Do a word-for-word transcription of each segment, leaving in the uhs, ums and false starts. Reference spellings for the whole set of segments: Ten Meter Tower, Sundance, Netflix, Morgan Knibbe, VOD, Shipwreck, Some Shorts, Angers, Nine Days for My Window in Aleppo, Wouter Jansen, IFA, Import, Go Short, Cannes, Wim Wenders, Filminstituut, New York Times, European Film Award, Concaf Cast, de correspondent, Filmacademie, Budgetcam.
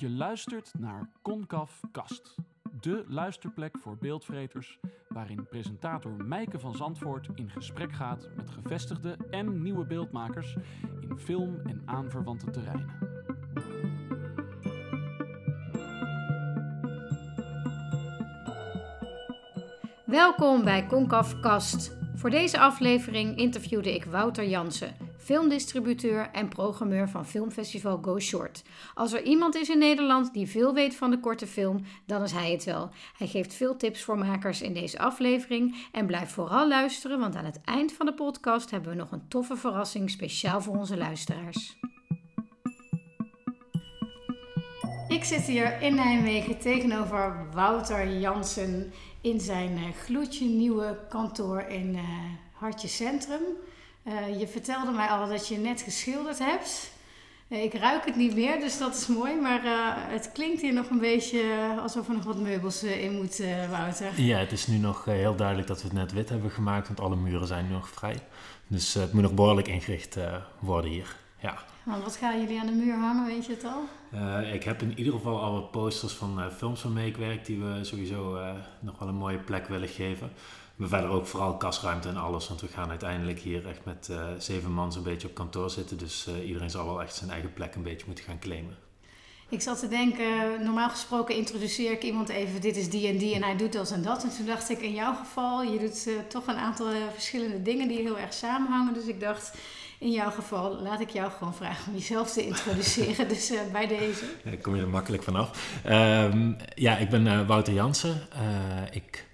Je luistert naar Concaf Cast, de luisterplek voor beeldvreters, waarin presentator Meike van Zandvoort in gesprek gaat met gevestigde en nieuwe beeldmakers in film en aanverwante terreinen. Welkom bij Concaf Cast. Voor deze aflevering interviewde ik Wouter Jansen, filmdistributeur en programmeur van filmfestival Go Short. Als er iemand is in Nederland die veel weet van de korte film, dan is hij het wel. Hij geeft veel tips voor makers in deze aflevering en blijf vooral luisteren, want aan het eind van de podcast hebben we nog een toffe verrassing speciaal voor onze luisteraars. Ik zit hier in Nijmegen tegenover Wouter Jansen in zijn gloedje nieuwe kantoor in uh, Hartje Centrum. Uh, je vertelde mij al dat je net geschilderd hebt. Uh, ik ruik het niet meer, dus dat is mooi. Maar uh, het klinkt hier nog een beetje alsof er nog wat meubels uh, in moeten, uh, Wouter. Ja, het is nu nog uh, heel duidelijk dat we het net wit hebben gemaakt, want alle muren zijn nu nog vrij. Dus uh, het moet nog behoorlijk ingericht uh, worden hier. Ja. Maar wat gaan jullie aan de muur hangen, weet je het al? Uh, ik heb in ieder geval al wat posters van uh, films van Makewerk die we sowieso uh, nog wel een mooie plek willen geven. Maar verder ook vooral kasruimte en alles, want we gaan uiteindelijk hier echt met uh, zeven man zo'n beetje op kantoor zitten. Dus uh, iedereen zal wel echt zijn eigen plek een beetje moeten gaan claimen. Ik zat te denken, normaal gesproken introduceer ik iemand even, dit is die en die en hij doet dat en dat. En toen dacht ik, in jouw geval, je doet uh, toch een aantal uh, verschillende dingen die heel erg samenhangen. Dus ik dacht, in jouw geval, laat ik jou gewoon vragen om jezelf te introduceren. Dus uh, bij deze. Ja, kom je er makkelijk vanaf. Um, ja, ik ben uh, Wouter Jansen. Uh, ik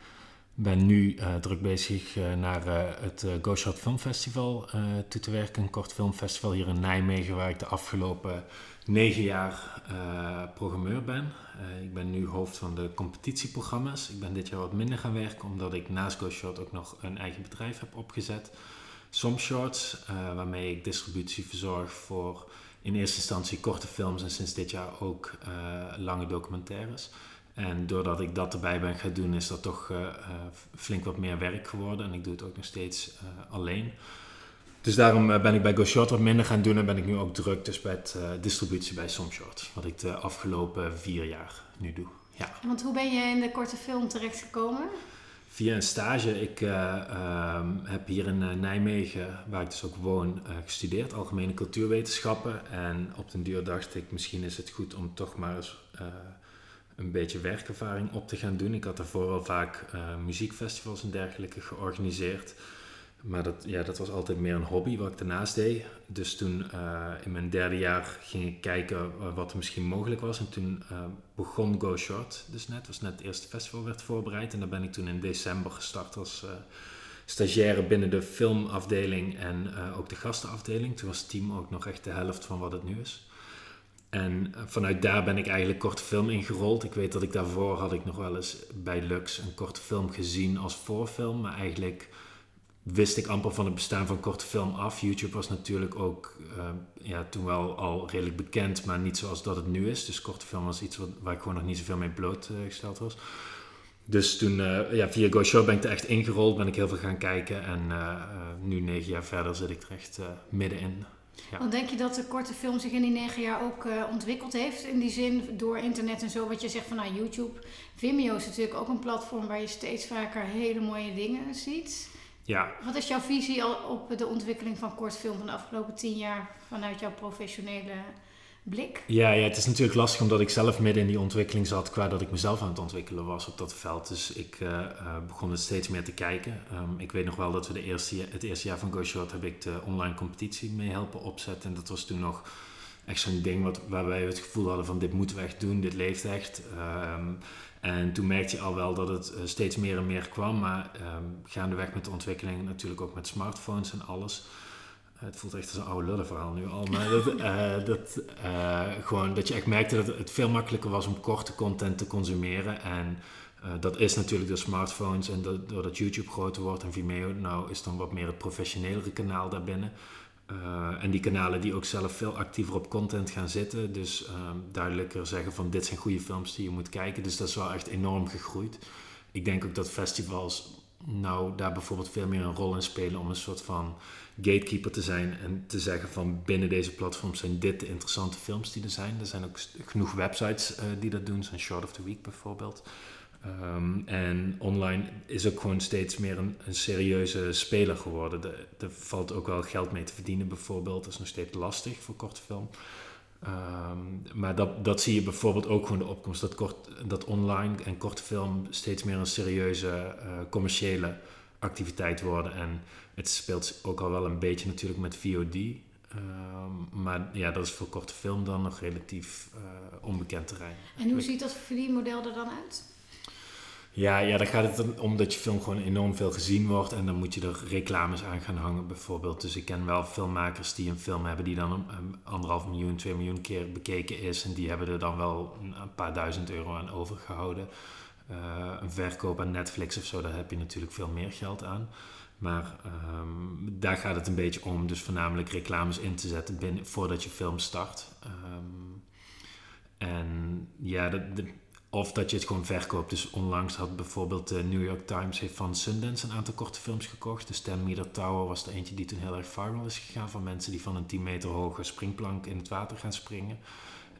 ben nu uh, druk bezig uh, naar uh, het uh, Go Short Film Festival uh, toe te werken. Een kort filmfestival hier in Nijmegen, waar ik de afgelopen negen jaar uh, programmeur ben. Uh, ik ben nu hoofd van de competitieprogramma's. Ik ben dit jaar wat minder gaan werken, omdat ik naast Go Short ook nog een eigen bedrijf heb opgezet. Some Shorts, uh, waarmee ik distributie verzorg voor in eerste instantie korte films en sinds dit jaar ook uh, lange documentaires. En doordat ik dat erbij ben gaan doen, is dat toch uh, flink wat meer werk geworden. En ik doe het ook nog steeds uh, alleen. Dus daarom uh, ben ik bij Go Short wat minder gaan doen en ben ik nu ook druk dus met uh, distributie bij Some Shorts. Wat ik de afgelopen vier jaar nu doe. Ja. Want hoe ben je in de korte film terechtgekomen? Via een stage. Ik uh, uh, heb hier in Nijmegen, waar ik dus ook woon, uh, gestudeerd. Algemene cultuurwetenschappen. En op den duur dacht ik, misschien is het goed om toch maar eens uh, een beetje werkervaring op te gaan doen. Ik had daarvoor al vaak uh, muziekfestivals en dergelijke georganiseerd. Maar dat, ja, dat was altijd meer een hobby wat ik daarnaast deed. Dus toen uh, in mijn derde jaar ging ik kijken wat er misschien mogelijk was. En toen uh, begon Go Short dus net. Het was net het eerste festival werd voorbereid. En daar ben ik toen in december gestart als uh, stagiaire binnen de filmafdeling en uh, ook de gastenafdeling. Toen was het team ook nog echt de helft van wat het nu is. En vanuit daar ben ik eigenlijk korte film ingerold. Ik weet dat ik daarvoor had ik nog wel eens bij Lux een korte film gezien als voorfilm. Maar eigenlijk wist ik amper van het bestaan van korte film af. YouTube was natuurlijk ook uh, ja, toen wel al redelijk bekend, maar niet zoals dat het nu is. Dus korte film was iets wat, waar ik gewoon nog niet zoveel mee blootgesteld was. Dus toen, uh, ja, via Go Short ben ik er echt ingerold, ben ik heel veel gaan kijken. En uh, uh, nu negen jaar verder zit ik er echt uh, middenin. Ja. Want denk je dat de korte film zich in die negen jaar ook uh, ontwikkeld heeft? In die zin door internet en zo, wat je zegt van nou, YouTube. Vimeo is natuurlijk ook een platform waar je steeds vaker hele mooie dingen ziet. Ja. Wat is jouw visie al op de ontwikkeling van kortfilm van de afgelopen tien jaar vanuit jouw professionele blik? Ja, ja, het is natuurlijk lastig omdat ik zelf midden in die ontwikkeling zat qua dat ik mezelf aan het ontwikkelen was op dat veld. Dus ik uh, begon het steeds meer te kijken. Um, ik weet nog wel dat we de eerste, het eerste jaar van Go Short heb ik de online competitie mee helpen opzetten. En dat was toen nog echt zo'n ding wat, waarbij we het gevoel hadden van dit moeten we echt doen, dit leeft echt. Um, en toen merkte je al wel dat het steeds meer en meer kwam. Maar um, gaandeweg met de ontwikkeling, natuurlijk ook met smartphones en alles. Het voelt echt als een oude lullenverhaal nu al. Maar dat, uh, dat, uh, gewoon dat je echt merkte dat het veel makkelijker was om korte content te consumeren. En uh, dat is natuurlijk door smartphones en dat, doordat YouTube groter wordt en Vimeo. Nou is dan wat meer het professionelere kanaal daarbinnen. Uh, en die kanalen die ook zelf veel actiever op content gaan zitten. Dus uh, duidelijker zeggen van dit zijn goede films die je moet kijken. Dus dat is wel echt enorm gegroeid. Ik denk ook dat festivals nou daar bijvoorbeeld veel meer een rol in spelen om een soort van gatekeeper te zijn en te zeggen van binnen deze platforms zijn dit de interessante films die er zijn. Er zijn ook genoeg websites uh, die dat doen, zo'n Short of the Week bijvoorbeeld. Um, en online is ook gewoon steeds meer een, een serieuze speler geworden. Er valt ook wel geld mee te verdienen bijvoorbeeld. Dat is nog steeds lastig voor korte film. Um, maar dat, dat zie je bijvoorbeeld ook gewoon de opkomst. Dat, kort, dat online en korte film steeds meer een serieuze uh, commerciële activiteit worden. En het speelt ook al wel een beetje natuurlijk met V O D. Um, maar ja, dat is voor korte film dan nog relatief uh, onbekend terrein. En hoe ziet dat V O D-model er dan uit? Ja, ja, dan gaat het om dat je film gewoon enorm veel gezien wordt. En dan moet je er reclames aan gaan hangen bijvoorbeeld. Dus ik ken wel filmmakers die een film hebben die dan een, een anderhalf miljoen, twee miljoen keer bekeken is. En die hebben er dan wel een paar duizend euro aan overgehouden. Uh, een verkoop aan Netflix of zo, daar heb je natuurlijk veel meer geld aan. Maar um, daar gaat het een beetje om. Dus voornamelijk reclames in te zetten binnen, voordat je film start. Um, en ja, dat... De, Of dat je het gewoon verkoopt. Dus onlangs had bijvoorbeeld de New York Times heeft van Sundance een aantal korte films gekocht. Dus Ten Meter Tower was er eentje die toen heel erg viral is gegaan. Van mensen die van een tien meter hoge springplank in het water gaan springen.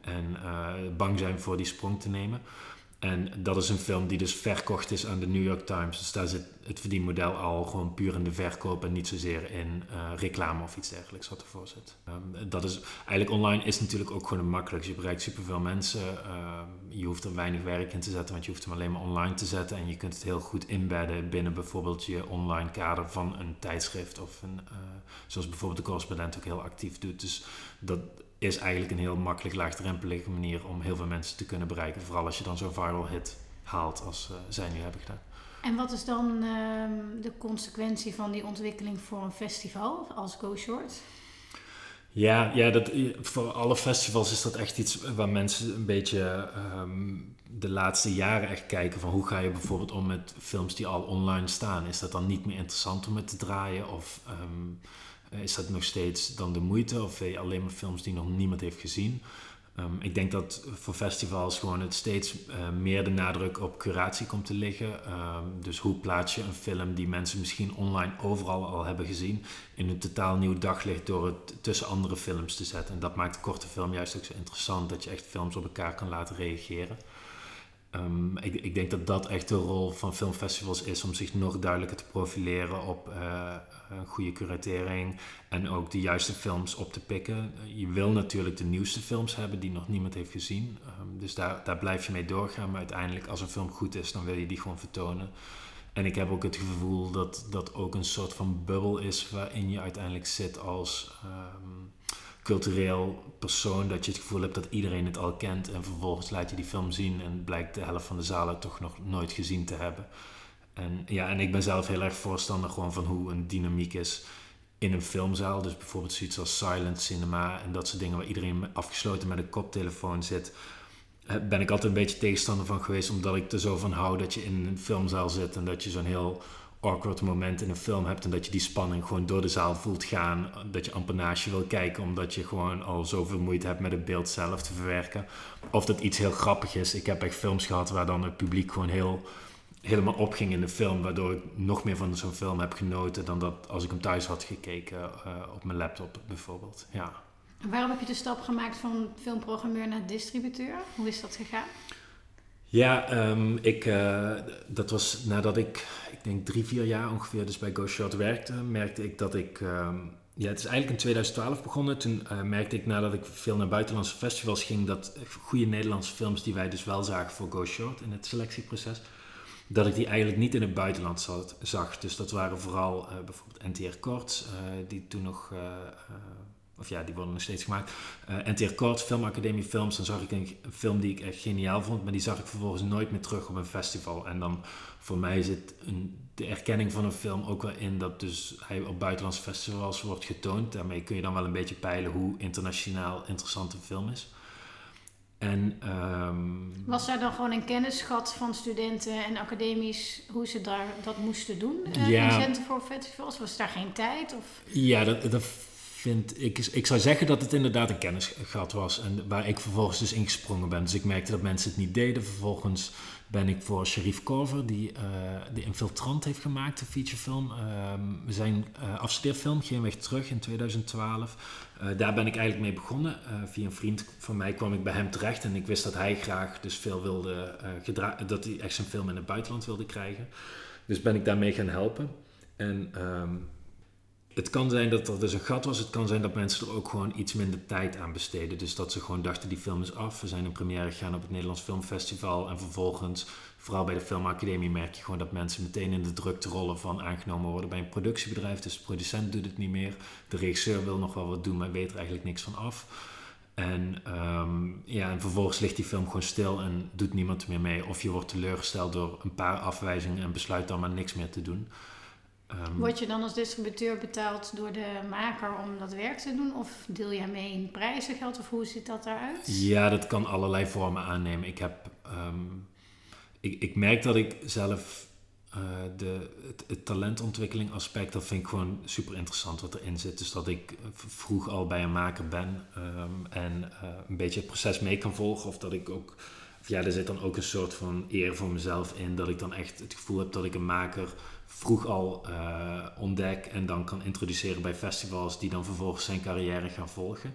En uh, bang zijn voor die sprong te nemen. En dat is een film die dus verkocht is aan de New York Times. Dus daar zit het verdienmodel al gewoon puur in de verkoop en niet zozeer in uh, reclame of iets dergelijks wat ervoor zit. Um, dat is, eigenlijk online is natuurlijk ook gewoon makkelijk. Je bereikt superveel mensen. Uh, je hoeft er weinig werk in te zetten, want je hoeft hem alleen maar online te zetten. En je kunt het heel goed inbedden binnen bijvoorbeeld je online kader van een tijdschrift. Of een, uh, zoals bijvoorbeeld de correspondent ook heel actief doet. Dus dat is eigenlijk een heel makkelijk laagdrempelige manier om heel veel mensen te kunnen bereiken. Vooral als je dan zo'n viral hit haalt als uh, zij nu hebben gedaan. En wat is dan uh, de consequentie van die ontwikkeling voor een festival als Go Short? Ja, ja dat, voor alle festivals is dat echt iets waar mensen een beetje um, de laatste jaren echt kijken van hoe ga je bijvoorbeeld om met films die al online staan. Is dat dan niet meer interessant om het te draaien of... Um, Is dat nog steeds dan de moeite of vind je alleen maar films die nog niemand heeft gezien? Um, ik denk dat voor festivals gewoon het steeds uh, meer de nadruk op curatie komt te liggen. Um, dus hoe plaats je een film die mensen misschien online overal al hebben gezien in een totaal nieuw daglicht door het tussen andere films te zetten. En dat maakt de korte film juist ook zo interessant dat je echt films op elkaar kan laten reageren. Um, ik, ik denk dat dat echt de rol van filmfestivals is om zich nog duidelijker te profileren op uh, goede curatering en ook de juiste films op te pikken. Je wil natuurlijk de nieuwste films hebben die nog niemand heeft gezien. Um, dus daar, daar blijf je mee doorgaan, maar uiteindelijk als een film goed is, dan wil je die gewoon vertonen. En ik heb ook het gevoel dat dat ook een soort van bubbel is waarin je uiteindelijk zit als... Um, cultureel persoon, dat je het gevoel hebt dat iedereen het al kent en vervolgens laat je die film zien en blijkt de helft van de zalen toch nog nooit gezien te hebben. En ja, en ik ben zelf heel erg voorstander gewoon van hoe een dynamiek is in een filmzaal, dus bijvoorbeeld zoiets als silent cinema en dat soort dingen waar iedereen afgesloten met een koptelefoon zit, ben ik altijd een beetje tegenstander van geweest, omdat ik er zo van hou dat je in een filmzaal zit en dat je zo'n heel awkward moment in een film hebt en dat je die spanning gewoon door de zaal voelt gaan, dat je amper naast je wil kijken omdat je gewoon al zoveel moeite hebt met het beeld zelf te verwerken. Of dat iets heel grappig is. Ik heb echt films gehad waar dan het publiek gewoon heel helemaal opging in de film, waardoor ik nog meer van zo'n film heb genoten dan dat als ik hem thuis had gekeken uh, op mijn laptop bijvoorbeeld. Ja. En waarom heb je de stap gemaakt van filmprogrammeur naar distributeur? Hoe is dat gegaan? Ja, um, ik, uh, dat was nadat ik, ik denk drie, vier jaar ongeveer dus bij Go Short werkte, merkte ik dat ik, um, ja het is eigenlijk in tweeduizend twaalf begonnen. Toen uh, merkte ik nadat ik veel naar buitenlandse festivals ging, dat goede Nederlandse films die wij dus wel zagen voor Go Short in het selectieproces, dat ik die eigenlijk niet in het buitenland zat, zag. Dus dat waren vooral uh, bijvoorbeeld N T R Korts, uh, die toen nog... Uh, uh, Of ja, die worden nog steeds gemaakt. Uh, N T R Korts, Filmacademie films. Dan zag ik een, een film die ik echt geniaal vond. Maar die zag ik vervolgens nooit meer terug op een festival. En dan voor mij zit een, de erkenning van een film ook wel in. Dat dus hij op buitenlandse festivals wordt getoond. Daarmee kun je dan wel een beetje peilen hoe internationaal interessant een film is. En, um... was daar dan gewoon een kennisschat van studenten en academies hoe ze daar dat moesten doen? Uh, ja. Recenten voor festivals? Was daar geen tijd? Of? Ja, dat... dat vind, ik, ik zou zeggen dat het inderdaad een kennisgat was. En waar ik vervolgens dus ingesprongen ben. Dus ik merkte dat mensen het niet deden. Vervolgens ben ik voor Sharif Korver, die uh, de Infiltrant heeft gemaakt, de featurefilm. Uh, zijn uh, afstudeerfilm, Geen Weg Terug, in tweeduizend twaalf. Uh, daar ben ik eigenlijk mee begonnen. Uh, via een vriend van mij kwam ik bij hem terecht. En ik wist dat hij graag dus veel wilde, uh, gedra- dat hij echt zijn film in het buitenland wilde krijgen. Dus ben ik daarmee gaan helpen. En um, het kan zijn dat er dus een gat was. Het kan zijn dat mensen er ook gewoon iets minder tijd aan besteden. Dus dat ze gewoon dachten, die film is af. We zijn in première gegaan op het Nederlands Filmfestival. En vervolgens, vooral bij de Filmacademie, merk je gewoon dat mensen meteen in de drukte rollen van aangenomen worden bij een productiebedrijf. Dus de producent doet het niet meer. De regisseur wil nog wel wat doen, maar weet er eigenlijk niks van af. En, um, ja, en vervolgens ligt die film gewoon stil en doet niemand meer mee. Of je wordt teleurgesteld door een paar afwijzingen en besluit dan maar niks meer te doen. Um, Word je dan als distributeur betaald door de maker om dat werk te doen? Of deel jij mee in prijzengeld? Of hoe ziet dat daaruit? Ja, dat kan allerlei vormen aannemen. Ik, heb, um, ik, ik merk dat ik zelf uh, de, het, het talentontwikkeling aspect, dat vind ik gewoon super interessant wat erin zit. Dus dat ik vroeg al bij een maker ben um, en uh, een beetje het proces mee kan volgen. Of dat ik ook, of ja, er zit dan ook een soort van eer voor mezelf in. Dat ik dan echt het gevoel heb dat ik een maker vroeg al uh, ontdek en dan kan introduceren bij festivals die dan vervolgens zijn carrière gaan volgen.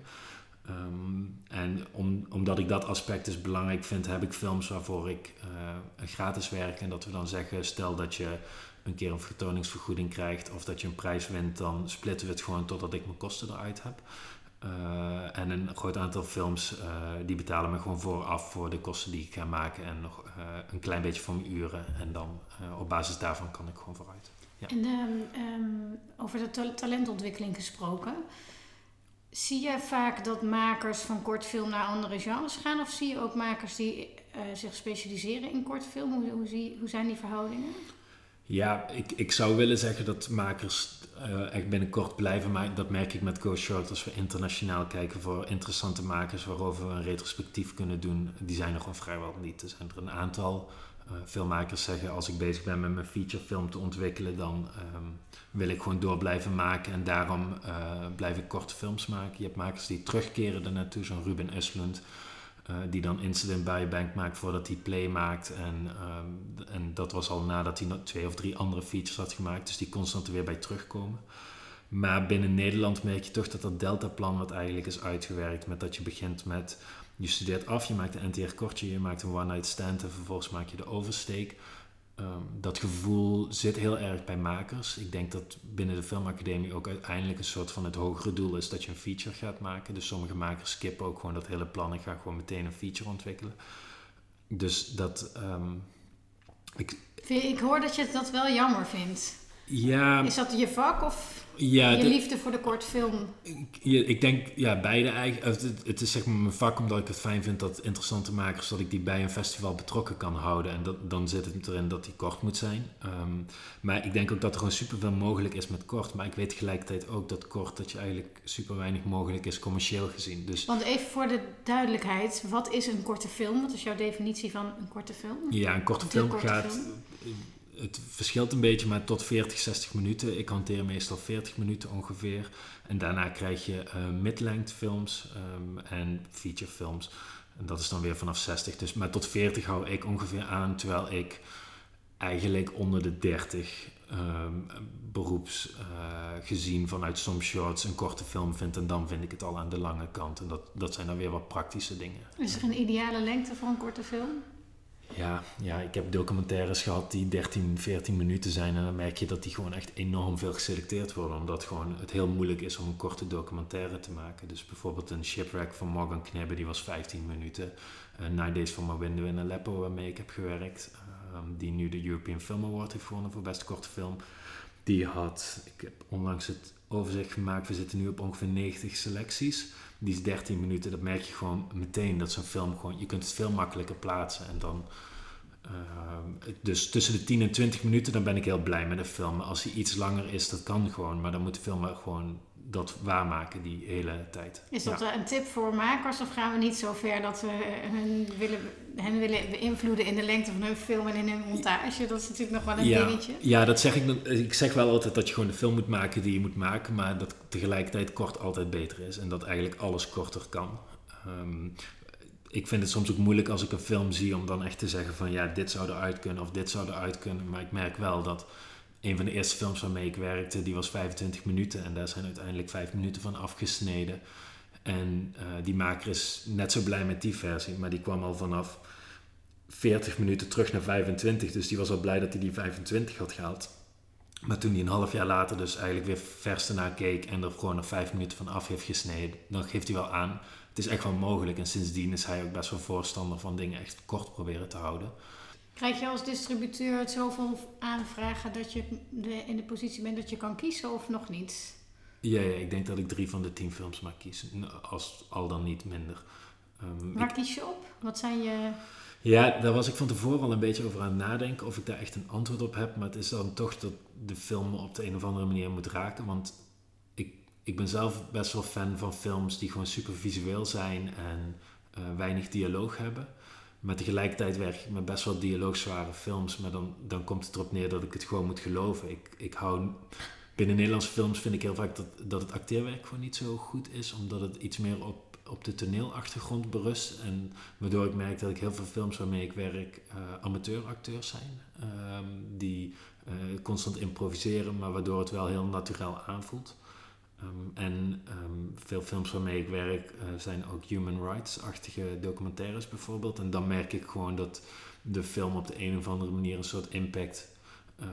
Um, en om, omdat ik dat aspect dus belangrijk vind, heb ik films waarvoor ik uh, gratis werk. En dat we dan zeggen, stel dat je een keer een vertoningsvergoeding krijgt of dat je een prijs wint, dan splitten we het gewoon totdat ik mijn kosten eruit heb. Uh, en een groot aantal films uh, die betalen me gewoon vooraf voor de kosten die ik ga maken en nog uh, een klein beetje voor mijn uren. En dan uh, op basis daarvan kan ik gewoon vooruit. Ja. En um, um, over de ta- talentontwikkeling gesproken. Zie jij vaak dat makers van kortfilm naar andere genres gaan? Of zie je ook makers die uh, zich specialiseren in kortfilm? Hoe, hoe, zie, hoe zijn die verhoudingen? Ja, ik, ik zou willen zeggen dat makers uh, echt binnenkort blijven. Maar dat merk ik met Go Short. Als we internationaal kijken voor interessante makers waarover we een retrospectief kunnen doen. Die zijn er gewoon vrijwel niet. Er zijn er een aantal. Uh, veel makers zeggen, als ik bezig ben met mijn featurefilm te ontwikkelen, dan um, wil ik gewoon door blijven maken. En daarom uh, blijf ik korte films maken. Je hebt makers die terugkeren daarnaartoe. Zo'n Ruben Östlund. Uh, die dan Incident Biobank maakt voordat hij Play maakt. En, uh, en dat was al nadat hij twee of drie andere features had gemaakt. Dus die constant er weer bij terugkomen. Maar binnen Nederland merk je toch dat dat deltaplan wat eigenlijk is uitgewerkt. Met dat je begint met, je studeert af, je maakt een N T R kortje, je maakt een one night stand en vervolgens maak je de oversteek. Um, dat gevoel zit heel erg bij makers. Ik denk dat binnen de Filmacademie ook uiteindelijk een soort van het hogere doel is dat je een feature gaat maken. Dus sommige makers skippen ook gewoon dat hele plan en gaan gewoon meteen een feature ontwikkelen. Dus dat... Um, ik, ik hoor dat je dat wel jammer vindt. Ja, is dat je vak of ja, je de, liefde voor de kortfilm? Ik, ik denk, ja, beide eigenlijk. Het, het is zeg maar mijn vak omdat ik het fijn vind dat interessante makers, dat ik die bij een festival betrokken kan houden. En dat, dan zit het erin dat die kort moet zijn. Um, maar ik denk ook dat er gewoon superveel mogelijk is met kort. Maar ik weet tegelijkertijd ook dat kort, dat je eigenlijk super weinig mogelijk is commercieel gezien. Dus, want even voor de duidelijkheid, wat is een korte film? Wat is jouw definitie van een korte film? Ja, een korte film korte gaat... Film? Het verschilt een beetje, maar tot veertig, zestig minuten. Ik hanteer meestal veertig minuten ongeveer. En daarna krijg je uh, mid-length films um, en feature films. En dat is dan weer vanaf zestig. Dus, maar tot veertig hou ik ongeveer aan, terwijl ik eigenlijk onder de dertig um, beroeps uh, gezien vanuit Some Shorts een korte film vind. En dan vind ik het al aan de lange kant. En dat, dat zijn dan weer wat praktische dingen. Is er een ideale lengte voor een korte film? Ja, ja, ik heb documentaires gehad die dertien, veertien minuten zijn. En dan merk je dat die gewoon echt enorm veel geselecteerd worden. Omdat gewoon het heel moeilijk is om een korte documentaire te maken. Dus bijvoorbeeld een Shipwreck van Morgan Knibbe, die was vijftien minuten. Uh, Nine Days for My Window in Aleppo, waarmee ik heb gewerkt. Uh, die nu de European Film Award heeft gewonnen voor best korte film. Die had, ik heb onlangs het overzicht gemaakt. We zitten nu op ongeveer negentig selecties. Die is dertien minuten. Dat merk je gewoon meteen. Dat zo'n film gewoon, je kunt het veel makkelijker plaatsen. En dan, uh, dus tussen de tien en twintig minuten, dan ben ik heel blij met een film. Als hij iets langer is, dat kan gewoon. Maar dan moet de film gewoon dat waarmaken die hele tijd. Is dat ja. een tip voor makers of gaan we niet zo ver dat we hun willen, hen willen beïnvloeden in de lengte van hun film en in hun montage? Dat is natuurlijk nog wel een ja, dingetje. Ja, dat zeg ik. Ik zeg wel altijd dat je gewoon de film moet maken die je moet maken, maar dat tegelijkertijd kort altijd beter is en dat eigenlijk alles korter kan. Um, ik vind het soms ook moeilijk als ik een film zie om dan echt te zeggen van ja, dit zou eruit kunnen of dit zou eruit kunnen, maar ik merk wel dat een van de eerste films waarmee ik werkte, die was vijfentwintig minuten en daar zijn uiteindelijk vijf minuten van afgesneden. En uh, die maker is net zo blij met die versie, maar die kwam al vanaf veertig minuten terug naar vijfentwintig. Dus die was al blij dat hij die vijfentwintig had gehaald. Maar toen hij een half jaar later dus eigenlijk weer vers ernaar keek en er gewoon nog vijf minuten van af heeft gesneden, dan geeft hij wel aan, het is echt wel mogelijk. En sindsdien is hij ook best wel voorstander van dingen echt kort proberen te houden. Krijg je als distributeur zoveel aanvragen dat je in de positie bent dat je kan kiezen of nog niet? Ja, ja ik denk dat ik drie van de tien films mag kiezen. Als, al dan niet minder. Um, Waar ik, kies je op? Wat zijn je... Ja, daar was ik van tevoren al een beetje over aan het nadenken of ik daar echt een antwoord op heb. Maar het is dan toch dat de film me op de een of andere manier moet raken. Want ik, ik ben zelf best wel fan van films die gewoon super visueel zijn en uh, weinig dialoog hebben. Maar tegelijkertijd werk ik met best wel dialoogzware films. Maar dan, dan komt het erop neer dat ik het gewoon moet geloven. Ik, ik hou, binnen Nederlandse films vind ik heel vaak dat, dat het acteerwerk gewoon niet zo goed is. Omdat het iets meer op, op de toneelachtergrond berust. En waardoor ik merk dat ik heel veel films waarmee ik werk uh, amateuracteurs zijn. Uh, die uh, constant improviseren, maar waardoor het wel heel naturel aanvoelt. Um, en um, veel films waarmee ik werk uh, zijn ook human rights-achtige documentaires bijvoorbeeld. En dan merk ik gewoon dat de film op de een of andere manier een soort impact uh,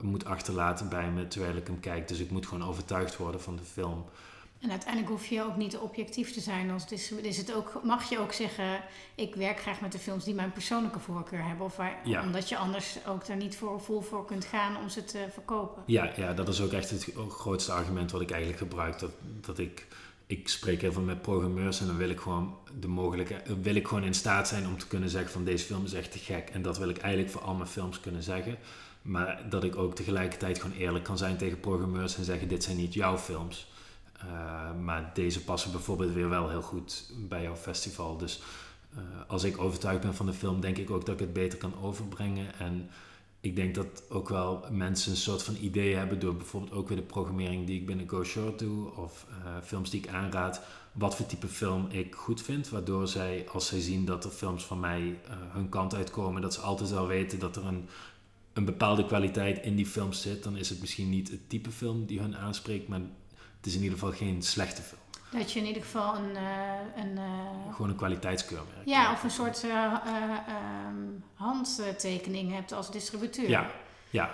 moet achterlaten bij me terwijl ik hem kijk. Dus ik moet gewoon overtuigd worden van de film. En uiteindelijk hoef je ook niet objectief te zijn. Als het is, is het ook, mag je ook zeggen, ik werk graag met de films die mijn persoonlijke voorkeur hebben. Of waar, ja. Omdat je anders ook daar niet voor, vol voor kunt gaan om ze te verkopen. Ja, ja, dat is ook echt het grootste argument wat ik eigenlijk gebruik. Dat, dat ik, ik spreek heel veel met programmeurs en dan wil ik gewoon de mogelijkheid, wil ik gewoon in staat zijn om te kunnen zeggen van deze film is echt te gek. En dat wil ik eigenlijk voor al mijn films kunnen zeggen. Maar dat ik ook tegelijkertijd gewoon eerlijk kan zijn tegen programmeurs en zeggen dit zijn niet jouw films. Uh, maar deze passen bijvoorbeeld weer wel heel goed bij jouw festival. Dus uh, als ik overtuigd ben van de film, denk ik ook dat ik het beter kan overbrengen. En ik denk dat ook wel mensen een soort van idee hebben door bijvoorbeeld ook weer de programmering die ik binnen Go Short doe. Of uh, films die ik aanraad, wat voor type film ik goed vind. Waardoor zij, als zij zien dat er films van mij uh, hun kant uitkomen, dat ze altijd wel weten dat er een... een bepaalde kwaliteit in die film zit. Dan is het misschien niet het type film die hun aanspreekt, maar... het is in ieder geval geen slechte film. Dat je in ieder geval een... Uh, een uh... gewoon een kwaliteitskeurmerk. Ja, ja, of een soort uh, uh, um, handtekening hebt als distributeur. Ja, ja.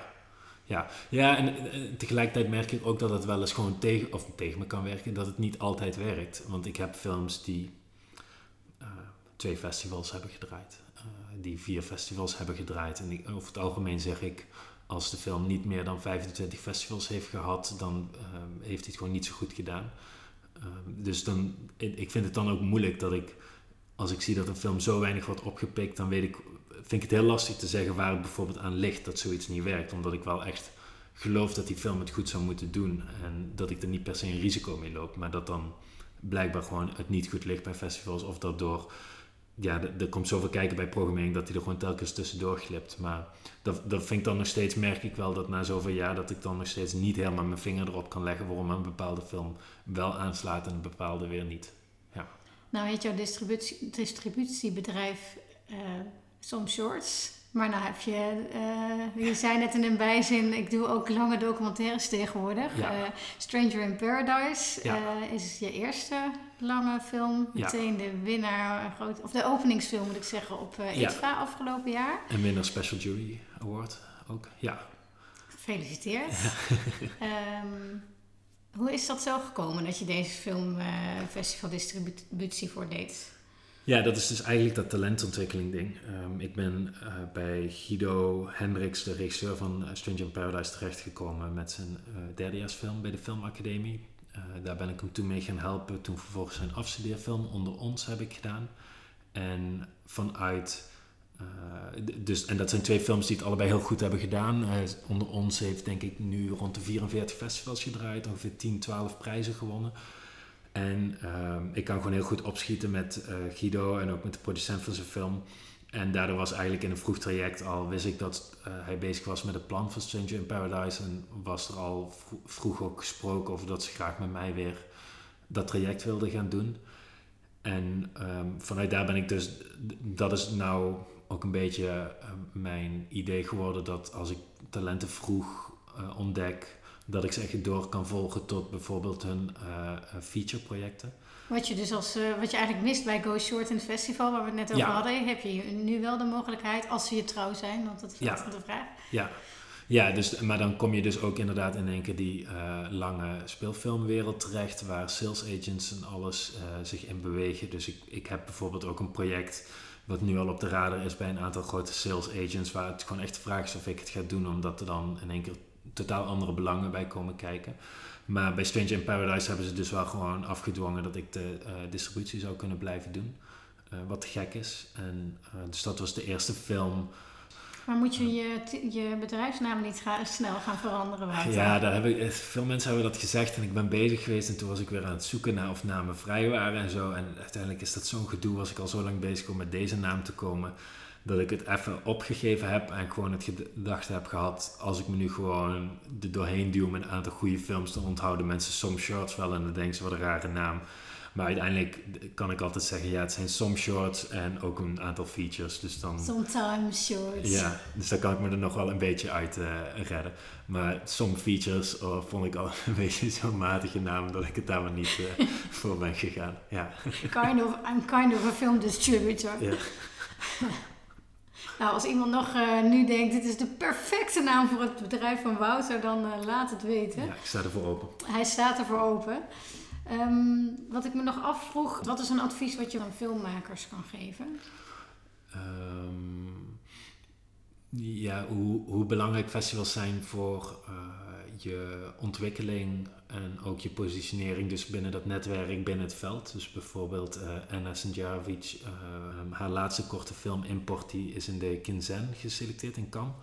Ja, ja en, en tegelijkertijd merk ik ook dat het wel eens gewoon tegen, of tegen me kan werken. Dat het niet altijd werkt. Want ik heb films die uh, twee festivals hebben gedraaid. Uh, die vier festivals hebben gedraaid. En ik, over het algemeen zeg ik... als de film niet meer dan vijfentwintig festivals heeft gehad, dan uh, heeft hij het gewoon niet zo goed gedaan. Uh, dus dan, ik vind het dan ook moeilijk dat ik, als ik zie dat een film zo weinig wordt opgepikt, dan weet ik, vind ik het heel lastig te zeggen waar het bijvoorbeeld aan ligt dat zoiets niet werkt. Omdat ik wel echt geloof dat die film het goed zou moeten doen en dat ik er niet per se een risico mee loop. Maar dat dan blijkbaar gewoon het niet goed ligt bij festivals of dat door... ja, er, er komt zoveel kijken bij programmering dat hij er gewoon telkens tussendoor glipt. Maar dat, dat vind ik dan nog steeds, merk ik wel dat na zoveel jaar dat ik dan nog steeds niet helemaal mijn vinger erop kan leggen waarom een bepaalde film wel aanslaat en een bepaalde weer niet. Ja. Nou heet jouw distributie, distributiebedrijf uh, Some Shorts, maar nou heb je, uh, je zei net in een bijzin, ik doe ook lange documentaires tegenwoordig. Ja. Uh, Stranger in Paradise ja. uh, is je eerste... lange film, meteen ja. de winnaar, een groot, of de openingsfilm moet ik zeggen, op uh, I F A ja. afgelopen jaar. En winnaar Special Jury Award ook, ja. Gefeliciteerd. Ja. um, hoe is dat zo gekomen dat je deze film uh, festivaldistributie voor deed? Ja, dat is dus eigenlijk dat talentontwikkeling ding. Um, ik ben uh, bij Guido Hendricks, de regisseur van Stranger in Paradise, terechtgekomen met zijn uh, derdejaarsfilm bij de Filmacademie. Uh, daar ben ik hem toen mee gaan helpen. Toen vervolgens zijn afstudeerfilm Onder Ons heb ik gedaan. En vanuit Uh, dus, en dat zijn twee films die het allebei heel goed hebben gedaan. Uh, Onder Ons heeft denk ik nu rond de vierenveertig festivals gedraaid. Ongeveer tien, twaalf prijzen gewonnen. En uh, ik kan gewoon heel goed opschieten met uh, Guido en ook met de producent van zijn film. En daardoor was eigenlijk in een vroeg traject al, wist ik dat uh, hij bezig was met het plan van Stranger in Paradise. En was er al vro- vroeg ook gesproken over dat ze graag met mij weer dat traject wilden gaan doen. En um, vanuit daar ben ik dus, dat is nou ook een beetje uh, mijn idee geworden, dat als ik talenten vroeg uh, ontdek, dat ik ze echt door kan volgen tot bijvoorbeeld hun uh, feature projecten. Wat je dus als, uh, wat je eigenlijk mist bij Go Short in het festival, waar we het net over ja. hadden, heb je nu wel de mogelijkheid, als ze je trouw zijn, want dat is ja. altijd de vraag. Ja, ja dus, maar dan kom je dus ook inderdaad in één keer die uh, lange speelfilmwereld terecht, waar sales agents en alles uh, zich in bewegen. Dus ik, ik heb bijvoorbeeld ook een project wat nu al op de radar is bij een aantal grote sales agents, waar het gewoon echt de vraag is of ik het ga doen, omdat er dan in één keer totaal andere belangen bij komen kijken. Maar bij Stranger in Paradise hebben ze dus wel gewoon afgedwongen dat ik de uh, distributie zou kunnen blijven doen. Uh, wat gek is. En, uh, dus dat was de eerste film. Maar moet je uh, je, t- je bedrijfsnaam niet ga- snel gaan veranderen? Wouter? Ja, daar heb ik, veel mensen hebben dat gezegd en ik ben bezig geweest. En toen was ik weer aan het zoeken naar of namen vrij waren en zo. En uiteindelijk is dat zo'n gedoe. Was ik al zo lang bezig om met deze naam te komen, dat ik het even opgegeven heb en gewoon het gedacht heb gehad, als ik me nu gewoon er doorheen duw met een aantal goede films, dan onthouden mensen Some Shorts wel en dan denken ze, wat een rare naam. Maar uiteindelijk kan ik altijd zeggen, ja, het zijn Some Shorts en ook een aantal features. Dus dan, sometimes shorts. Ja, dus daar kan ik me er nog wel een beetje uit uh, redden. Maar Some Features uh, vond ik al een beetje zo'n matige naam, dat ik het daar maar niet uh, voor ben gegaan. Ja. Kind of, I'm kind of a film distributor. Ja. Nou, als iemand nog uh, nu denkt, dit is de perfecte naam voor het bedrijf van Wouter, dan uh, laat het weten. Ja, ik sta ervoor open. Hij staat ervoor open. Um, wat ik me nog afvroeg, wat is een advies wat je aan filmmakers kan geven? Um, ja, hoe, hoe belangrijk festivals zijn voor uh, je ontwikkeling en ook je positionering, dus binnen dat netwerk, binnen het veld. Dus bijvoorbeeld uh, Anna Sintjarevic, uh, haar laatste korte film Import, die is in de Quinzaine geselecteerd in Cannes.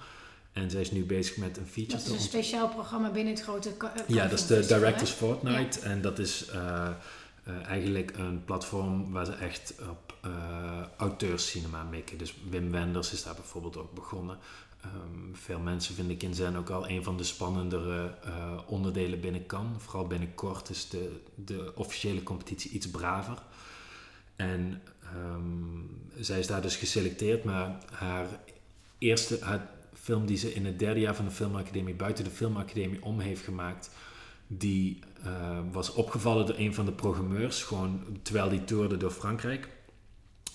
En zij is nu bezig met een feature. Dat is een ont- speciaal programma binnen het grote... Ka- ja, dat is de Directors Fortnight. Ja. En dat is uh, uh, eigenlijk een platform waar ze echt op uh, auteurscinema mikken. Dus Wim Wenders is daar bijvoorbeeld ook begonnen. Um, veel mensen vinden Quinzaine ook al een van de spannendere uh, onderdelen binnen Cannes. Vooral binnenkort is de, de officiële competitie iets braver. En um, zij is daar dus geselecteerd, maar haar eerste haar film die ze in het derde jaar van de Filmacademie, buiten de Filmacademie om heeft gemaakt, die uh, was opgevallen door een van de programmeurs, gewoon terwijl die toerde door Frankrijk.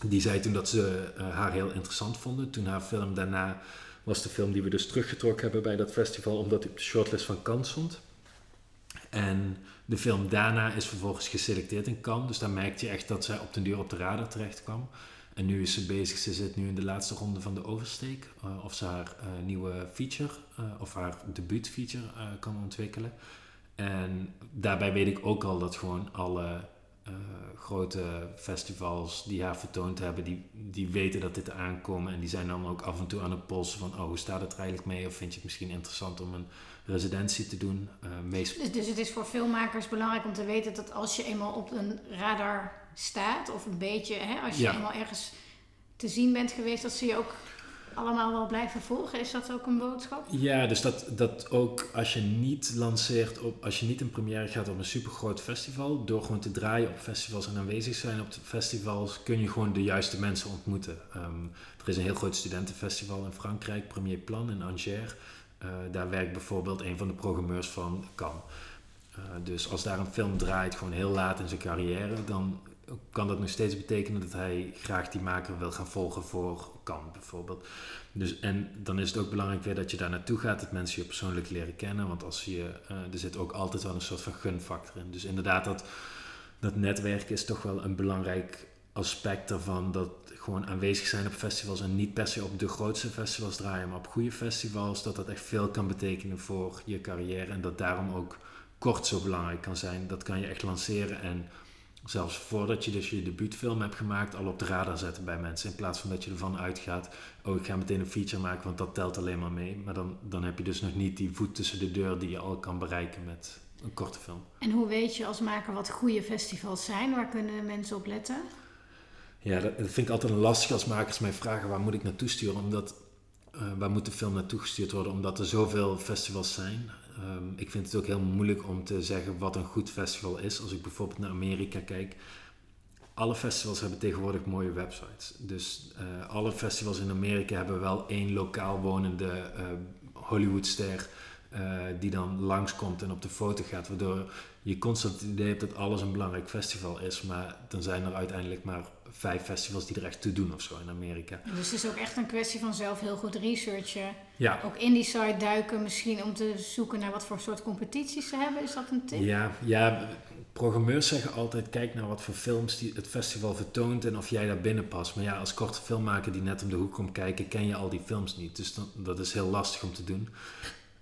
Die zei toen dat ze uh, haar heel interessant vonden. Toen haar film daarna was de film die we dus teruggetrokken hebben bij dat festival, omdat hij op de shortlist van Cannes stond. En de film daarna is vervolgens geselecteerd in Cannes. Dus daar merkte je echt dat zij op den duur op de radar terecht kwam. En nu is ze bezig, ze zit nu in de laatste ronde van de oversteek. Uh, of ze haar uh, nieuwe feature, uh, of haar debuutfeature uh, kan ontwikkelen. En daarbij weet ik ook al dat gewoon alle uh, grote festivals die haar vertoond hebben, die, die weten dat dit aankomen. En die zijn dan ook af en toe aan het polsen van, oh, hoe staat het er eigenlijk mee? Of vind je het misschien interessant om een residentie te doen? Uh, meest... dus, dus het is voor filmmakers belangrijk om te weten dat als je eenmaal op een radar staat, of een beetje, hè, als je ja. eenmaal ergens te zien bent geweest, dat ze je ook allemaal wel blijven volgen. Is dat ook een boodschap? Ja, dus dat, dat ook als je niet lanceert, op, als je niet in première gaat op een supergroot festival, door gewoon te draaien op festivals en aanwezig zijn op de festivals, kun je gewoon de juiste mensen ontmoeten. Um, er is een heel groot studentenfestival in Frankrijk, Premier Plan in Angers. Uh, daar werkt bijvoorbeeld een van de programmeurs van Cannes. Uh, dus als daar een film draait, gewoon heel laat in zijn carrière, dan kan dat nog steeds betekenen dat hij graag die maker wil gaan volgen voor Cannes bijvoorbeeld. Dus, en dan is het ook belangrijk weer dat je daar naartoe gaat, dat mensen je persoonlijk leren kennen, want als je, uh, er zit ook altijd wel een soort van gunfactor in. Dus inderdaad, dat, dat netwerken is toch wel een belangrijk aspect daarvan, dat gewoon aanwezig zijn op festivals en niet per se op de grootste festivals draaien, maar op goede festivals, dat dat echt veel kan betekenen voor je carrière en dat daarom ook kort zo belangrijk kan zijn. Dat kan je echt lanceren en zelfs voordat je dus je debuutfilm hebt gemaakt, al op de radar zetten bij mensen. In plaats van dat je ervan uitgaat, oh, ik ga meteen een feature maken, want dat telt alleen maar mee. Maar dan, dan heb je dus nog niet die voet tussen de deur die je al kan bereiken met een korte film. En hoe weet je als maker wat goede festivals zijn? Waar kunnen mensen op letten? Ja, dat vind ik altijd lastig als makers mij vragen, waar moet ik naartoe sturen? Omdat, uh, waar moet de film naartoe gestuurd worden? Omdat er zoveel festivals zijn. Um, ik vind het ook heel moeilijk om te zeggen wat een goed festival is. Als ik bijvoorbeeld naar Amerika kijk, alle festivals hebben tegenwoordig mooie websites. Dus uh, alle festivals in Amerika hebben wel één lokaal wonende uh, Hollywoodster uh, die dan langskomt en op de foto gaat. Waardoor je constant het idee hebt dat alles een belangrijk festival is. Maar dan zijn er uiteindelijk maar vijf festivals die er echt toe doen of zo in Amerika. Dus het is ook echt een kwestie van zelf heel goed researchen. Ja. Ook in die site duiken misschien om te zoeken naar wat voor soort competities ze hebben. Is dat een tip? Ja, ja, programmeurs zeggen altijd, kijk naar wat voor films die het festival vertoont en of jij daar binnen past. Maar ja, als korte filmmaker die net om de hoek komt kijken, ken je al die films niet. Dus dan, dat is heel lastig om te doen.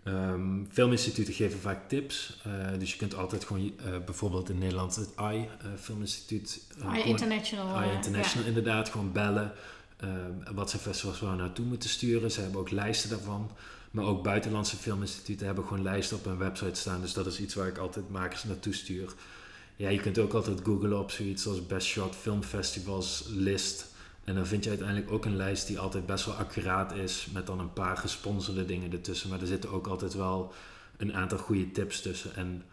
Um, filminstituten geven vaak tips, uh, dus je kunt altijd gewoon uh, bijvoorbeeld in Nederland het I F A uh, Filminstituut uh, I F A International, I F A International uh, inderdaad, yeah. Gewoon bellen uh, wat zijn festivals waar we naartoe moeten sturen. Ze hebben ook lijsten daarvan, maar ook buitenlandse filminstituten hebben gewoon lijsten op hun website staan, dus dat is iets waar ik altijd makers naartoe stuur. Ja, je kunt ook altijd googlen op zoiets als Best Short Film Festivals list. En dan vind je uiteindelijk ook een lijst die altijd best wel accuraat is, met dan een paar gesponsorde dingen ertussen. Maar er zitten ook altijd wel een aantal goede tips tussen. En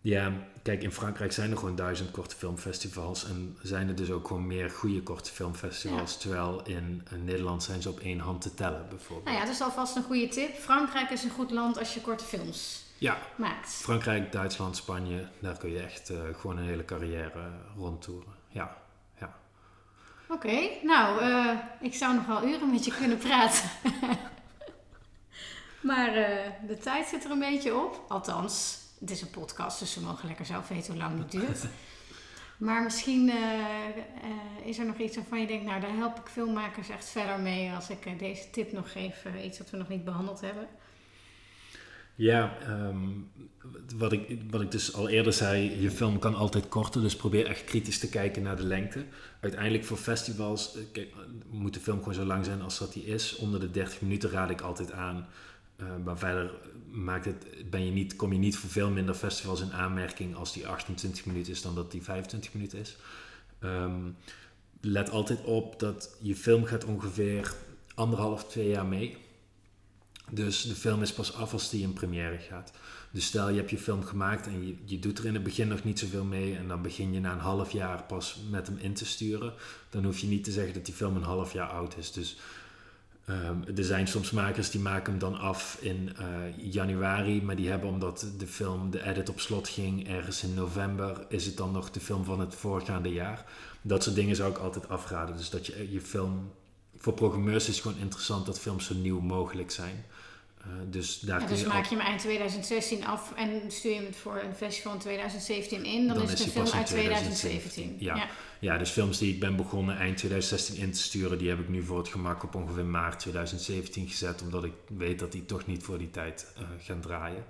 ja, kijk, in Frankrijk zijn er gewoon duizend korte filmfestivals. En zijn er dus ook gewoon meer goede korte filmfestivals. Ja. Terwijl in Nederland zijn ze op één hand te tellen, bijvoorbeeld. Nou ja, dat is alvast een goede tip. Frankrijk is een goed land als je korte films ja. maakt. Frankrijk, Duitsland, Spanje. Daar kun je echt uh, gewoon een hele carrière rondtoeren. Ja. Oké, okay, nou, uh, ik zou nog wel uren met je kunnen praten. maar uh, de tijd zit er een beetje op. Althans, het is een podcast, dus we mogen lekker zelf weten hoe lang het duurt. Maar misschien uh, uh, is er nog iets waarvan je denkt, nou, daar help ik filmmakers echt verder mee als ik uh, deze tip nog geef. Uh, iets dat we nog niet behandeld hebben. Ja, um, wat, ik, wat ik dus al eerder zei, je film kan altijd korter, dus probeer echt kritisch te kijken naar de lengte. Uiteindelijk voor festivals, kijk, moet de film gewoon zo lang zijn als dat die is. Onder de dertig minuten raad ik altijd aan, uh, maar verder maakt het, ben je niet, kom je niet voor veel minder festivals in aanmerking als die achtentwintig minuten is dan dat die vijfentwintig minuten is. Um, let altijd op dat je film gaat ongeveer anderhalf, twee jaar mee. Dus de film is pas af als die in première gaat. Dus stel je hebt je film gemaakt en je, je doet er in het begin nog niet zoveel mee. En dan begin je na een half jaar pas met hem in te sturen. Dan hoef je niet te zeggen dat die film een half jaar oud is. Dus um, er zijn soms makers die maken hem dan af in uh, januari. Maar die hebben omdat de film, de edit op slot ging ergens in november. Is het dan nog de film van het voorgaande jaar. Dat soort dingen zou ik altijd afraden. Dus dat je je film... Voor programmeurs is het gewoon interessant dat films zo nieuw mogelijk zijn. Uh, dus daar ja, dus je maak je hem eind twintig zestien af en stuur je hem voor een festival in twintig zeventien in, dan, dan is het een film uit twintig zeventien. Ja. Ja. ja, dus films die ik ben begonnen eind twintig zestien in te sturen, die heb ik nu voor het gemak op ongeveer maart twintig zeventien gezet, omdat ik weet dat die toch niet voor die tijd uh, gaan draaien.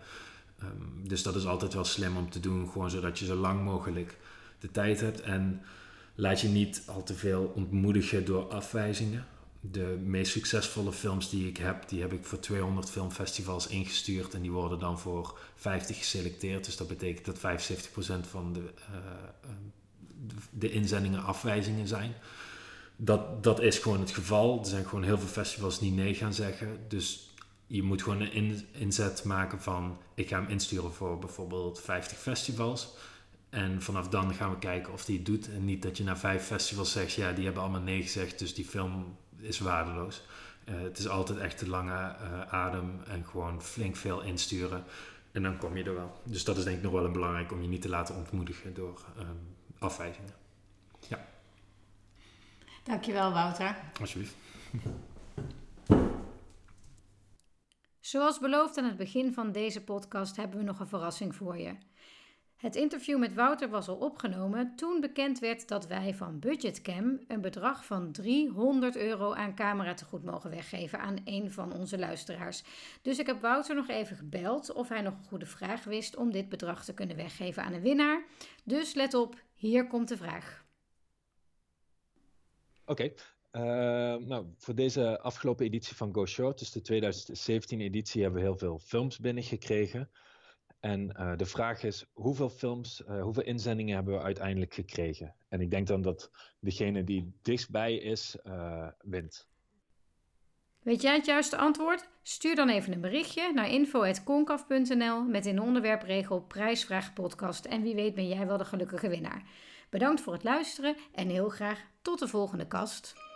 Um, dus dat is altijd wel slim om te doen, gewoon zodat je zo lang mogelijk de tijd hebt en laat je niet al te veel ontmoedigen door afwijzingen. De meest succesvolle films die ik heb, die heb ik voor tweehonderd filmfestivals ingestuurd. En die worden dan voor vijftig geselecteerd. Dus dat betekent dat vijfenzeventig procent van de, uh, de inzendingen afwijzingen zijn. Dat, dat is gewoon het geval. Er zijn gewoon heel veel festivals die nee gaan zeggen. Dus je moet gewoon een in, inzet maken van... Ik ga hem insturen voor bijvoorbeeld vijftig festivals... En vanaf dan gaan we kijken of die het doet. En niet dat je na vijf festivals zegt... ja, die hebben allemaal nee gezegd, dus die film is waardeloos. Uh, het is altijd echt een lange uh, adem en gewoon flink veel insturen. En dan kom je er wel. Dus dat is denk ik nog wel een belangrijk... om je niet te laten ontmoedigen door uh, afwijzingen. Ja. Dankjewel, Wouter. Alsjeblieft. Zoals beloofd aan het begin van deze podcast... hebben we nog een verrassing voor je... Het interview met Wouter was al opgenomen toen bekend werd dat wij van Budgetcam een bedrag van driehonderd euro aan camerategoed mogen weggeven aan een van onze luisteraars. Dus ik heb Wouter nog even gebeld of hij nog een goede vraag wist om dit bedrag te kunnen weggeven aan een winnaar. Dus let op, Hier komt de vraag. Oké. Okay. Uh, nou, voor deze afgelopen editie van Go Short, dus de tweeduizend zeventien editie, hebben we heel veel films binnengekregen. En uh, de vraag is, hoeveel films, uh, hoeveel inzendingen hebben we uiteindelijk gekregen? En ik denk dan dat degene die dichtstbij is, uh, wint. Weet jij het juiste antwoord? Stuur dan even een berichtje naar info at concaf punt n l met in de onderwerpregel prijsvraag podcast. En wie weet ben jij wel de gelukkige winnaar. Bedankt voor het luisteren en heel graag tot de volgende kast.